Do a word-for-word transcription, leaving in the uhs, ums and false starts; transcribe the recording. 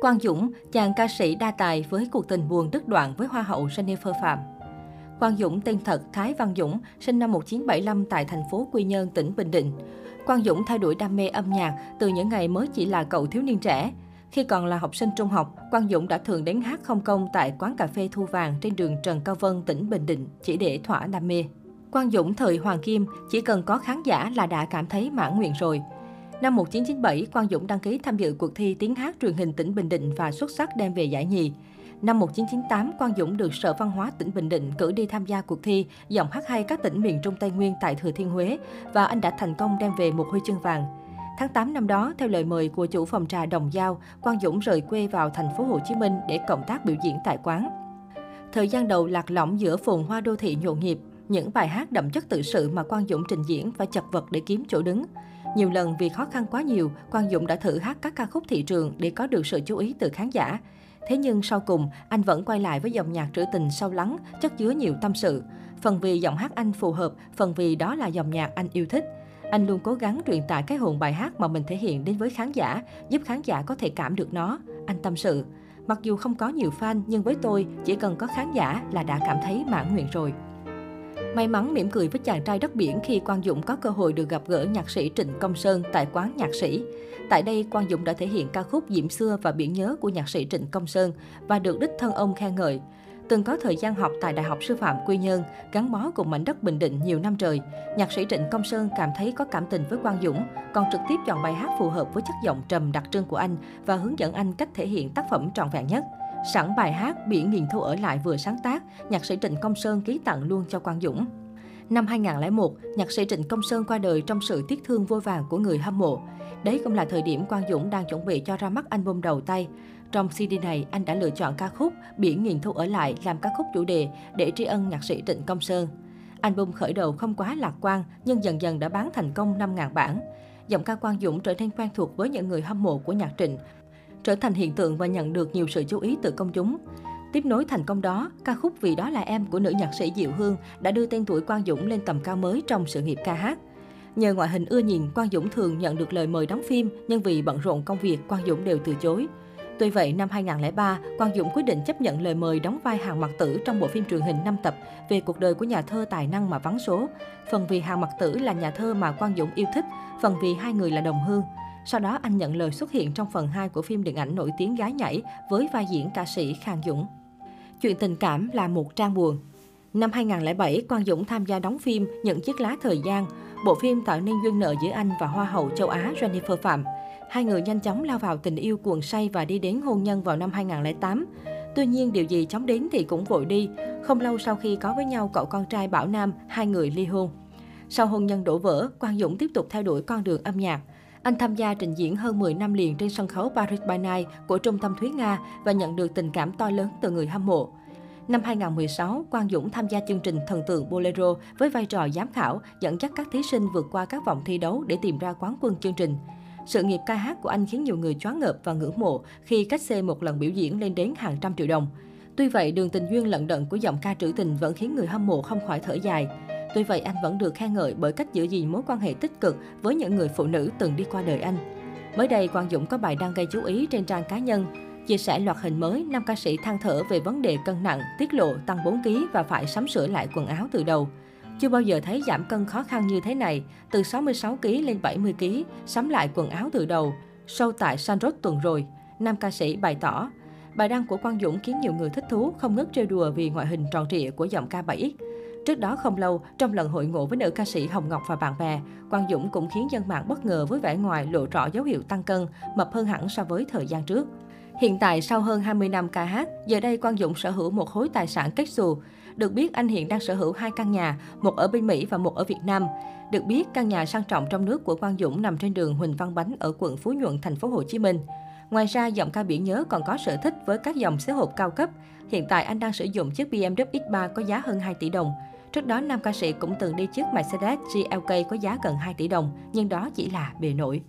Quang Dũng, chàng ca sĩ đa tài với cuộc tình buồn đứt đoạn với Hoa hậu Jennifer Phạm. Quang Dũng tên thật Thái Văn Dũng, sinh năm một nghìn chín trăm bảy mươi lăm tại thành phố Quy Nhơn, tỉnh Bình Định. Quang Dũng theo đuổi đam mê âm nhạc từ những ngày mới chỉ là cậu thiếu niên trẻ. Khi còn là học sinh trung học, Quang Dũng đã thường đến hát không công tại quán cà phê Thu Vàng trên đường Trần Cao Vân, tỉnh Bình Định chỉ để thỏa đam mê. Quang Dũng thời hoàng kim chỉ cần có khán giả là đã cảm thấy mãn nguyện rồi. Năm một nghìn chín trăm chín mươi bảy, Quang Dũng đăng ký tham dự cuộc thi tiếng hát truyền hình tỉnh Bình Định và xuất sắc đem về giải nhì. Năm một nghìn chín trăm chín mươi tám, Quang Dũng được Sở Văn hóa tỉnh Bình Định cử đi tham gia cuộc thi giọng hát hay các tỉnh miền Trung Tây Nguyên tại Thừa Thiên Huế và anh đã thành công đem về một huy chương vàng. Tháng tám năm đó, theo lời mời của chủ phòng trà Đồng Giao, Quang Dũng rời quê vào thành phố Hồ Chí Minh để cộng tác biểu diễn tại quán. Thời gian đầu lạc lõng giữa phồn hoa đô thị nhộn nhịp, những bài hát đậm chất tự sự mà Quang Dũng trình diễn phải chật vật để kiếm chỗ đứng. Nhiều lần vì khó khăn quá nhiều, Quang Dũng đã thử hát các ca khúc thị trường để có được sự chú ý từ khán giả. Thế nhưng sau cùng, anh vẫn quay lại với dòng nhạc trữ tình sâu lắng, chất chứa nhiều tâm sự. Phần vì giọng hát anh phù hợp, phần vì đó là dòng nhạc anh yêu thích. Anh luôn cố gắng truyền tải cái hồn bài hát mà mình thể hiện đến với khán giả, giúp khán giả có thể cảm được nó. Anh tâm sự, mặc dù không có nhiều fan nhưng với tôi, chỉ cần có khán giả là đã cảm thấy mãn nguyện rồi. May mắn mỉm cười với chàng trai đất biển khi Quang Dũng có cơ hội được gặp gỡ nhạc sĩ Trịnh Công Sơn tại quán nhạc sĩ. Tại đây, Quang Dũng đã thể hiện ca khúc Diễm Xưa và Biển Nhớ của nhạc sĩ Trịnh Công Sơn và được đích thân ông khen ngợi. Từng có thời gian học tại Đại học Sư phạm Quy Nhơn, gắn bó cùng mảnh đất Bình Định nhiều năm trời, nhạc sĩ Trịnh Công Sơn cảm thấy có cảm tình với Quang Dũng, còn trực tiếp chọn bài hát phù hợp với chất giọng trầm đặc trưng của anh và hướng dẫn anh cách thể hiện tác phẩm trọn vẹn nhất. Sẵn bài hát Biển Nghìn Thu Ở Lại vừa sáng tác, nhạc sĩ Trịnh Công Sơn ký tặng luôn cho Quang Dũng. Năm hai nghìn không trăm lẻ một, nhạc sĩ Trịnh Công Sơn qua đời trong sự tiếc thương vô vàn của người hâm mộ. Đấy cũng là thời điểm Quang Dũng đang chuẩn bị cho ra mắt album đầu tay. Trong xê đê này, anh đã lựa chọn ca khúc Biển Nghìn Thu Ở Lại làm ca khúc chủ đề để tri ân nhạc sĩ Trịnh Công Sơn. Album khởi đầu không quá lạc quan nhưng dần dần đã bán thành công năm nghìn bản. Giọng ca Quang Dũng trở nên quen thuộc với những người hâm mộ của nhạc Trịnh, trở thành hiện tượng và nhận được nhiều sự chú ý từ công chúng. Tiếp nối thành công đó, ca khúc Vì Đó Là Em của nữ nhạc sĩ Diệu Hương đã đưa tên tuổi Quang Dũng lên tầm cao mới trong sự nghiệp ca hát. Nhờ ngoại hình ưa nhìn, Quang Dũng thường nhận được lời mời đóng phim, nhưng vì bận rộn công việc, Quang Dũng đều từ chối. Tuy vậy, năm hai nghìn không trăm lẻ ba, Quang Dũng quyết định chấp nhận lời mời đóng vai Hàng Mặc Tử trong bộ phim truyền hình năm tập về cuộc đời của nhà thơ tài năng mà vắng số. Phần vì Hàng Mặc Tử là nhà thơ mà Quang Dũng yêu thích, phần vì hai người là đồng hương. Sau đó, anh nhận lời xuất hiện trong phần hai của phim điện ảnh nổi tiếng Gái Nhảy với vai diễn ca sĩ Khang Dũng. Chuyện tình cảm là một trang buồn. Năm hai nghìn không trăm lẻ bảy, Quang Dũng tham gia đóng phim Những Chiếc Lá Thời Gian. Bộ phim tạo nên duyên nợ giữa anh và Hoa hậu châu Á Jennifer Phạm. Hai người nhanh chóng lao vào tình yêu cuồng say và đi đến hôn nhân vào năm hai nghìn không trăm lẻ tám. Tuy nhiên, điều gì chóng đến thì cũng vội đi. Không lâu sau khi có với nhau cậu con trai Bảo Nam, hai người ly hôn. Sau hôn nhân đổ vỡ, Quang Dũng tiếp tục theo đuổi con đường âm nhạc. Anh tham gia trình diễn hơn mười năm liền trên sân khấu Paris by Night của trung tâm Thúy Nga và nhận được tình cảm to lớn từ người hâm mộ. Năm hai nghìn không trăm mười sáu, Quang Dũng tham gia chương trình Thần tượng Bolero với vai trò giám khảo, dẫn dắt các thí sinh vượt qua các vòng thi đấu để tìm ra quán quân chương trình. Sự nghiệp ca hát của anh khiến nhiều người choáng ngợp và ngưỡng mộ khi cách xê một lần biểu diễn lên đến hàng trăm triệu đồng. Tuy vậy, đường tình duyên lận đận của giọng ca trữ tình vẫn khiến người hâm mộ không khỏi thở dài. Tuy vậy, anh vẫn được khen ngợi bởi cách giữ gìn mối quan hệ tích cực với những người phụ nữ từng đi qua đời anh. Mới đây, Quang Dũng có bài đăng gây chú ý trên trang cá nhân. Chia sẻ loạt hình mới, nam ca sĩ than thở về vấn đề cân nặng, tiết lộ tăng bốn ký và phải sắm sửa lại quần áo từ đầu. Chưa bao giờ thấy giảm cân khó khăn như thế này, từ sáu mươi sáu ký lên bảy mươi ký, sắm lại quần áo từ đầu. Show tại Sunrose tuần rồi, nam ca sĩ bày tỏ. Bài đăng của Quang Dũng khiến nhiều người thích thú, không ngớt trêu đùa vì ngoại hình tròn trịa của giọng ca bảy ích. Trước đó không lâu, trong lần hội ngộ với nữ ca sĩ Hồng Ngọc và bạn bè, Quang Dũng cũng khiến dân mạng bất ngờ với vẻ ngoài lộ rõ dấu hiệu tăng cân, mập hơn hẳn so với thời gian trước. Hiện tại, sau hơn hai mươi năm ca hát, giờ đây Quang Dũng sở hữu một khối tài sản kếch xù. Được biết, anh hiện đang sở hữu hai căn nhà, một ở bên Mỹ và một ở Việt Nam. Được biết, căn nhà sang trọng trong nước của Quang Dũng nằm trên đường Huỳnh Văn Bánh ở quận Phú Nhuận, thành phố Hồ Chí Minh. Ngoài ra, giọng ca Biển Nhớ còn có sở thích với các dòng xế hộp cao cấp. Hiện tại, anh đang sử dụng chiếc bê em vê ích ba có giá hơn hai tỷ đồng. Trước đó, nam ca sĩ cũng từng đi chiếc Mercedes giê lờ ca có giá gần hai tỷ đồng, nhưng đó chỉ là bề nổi.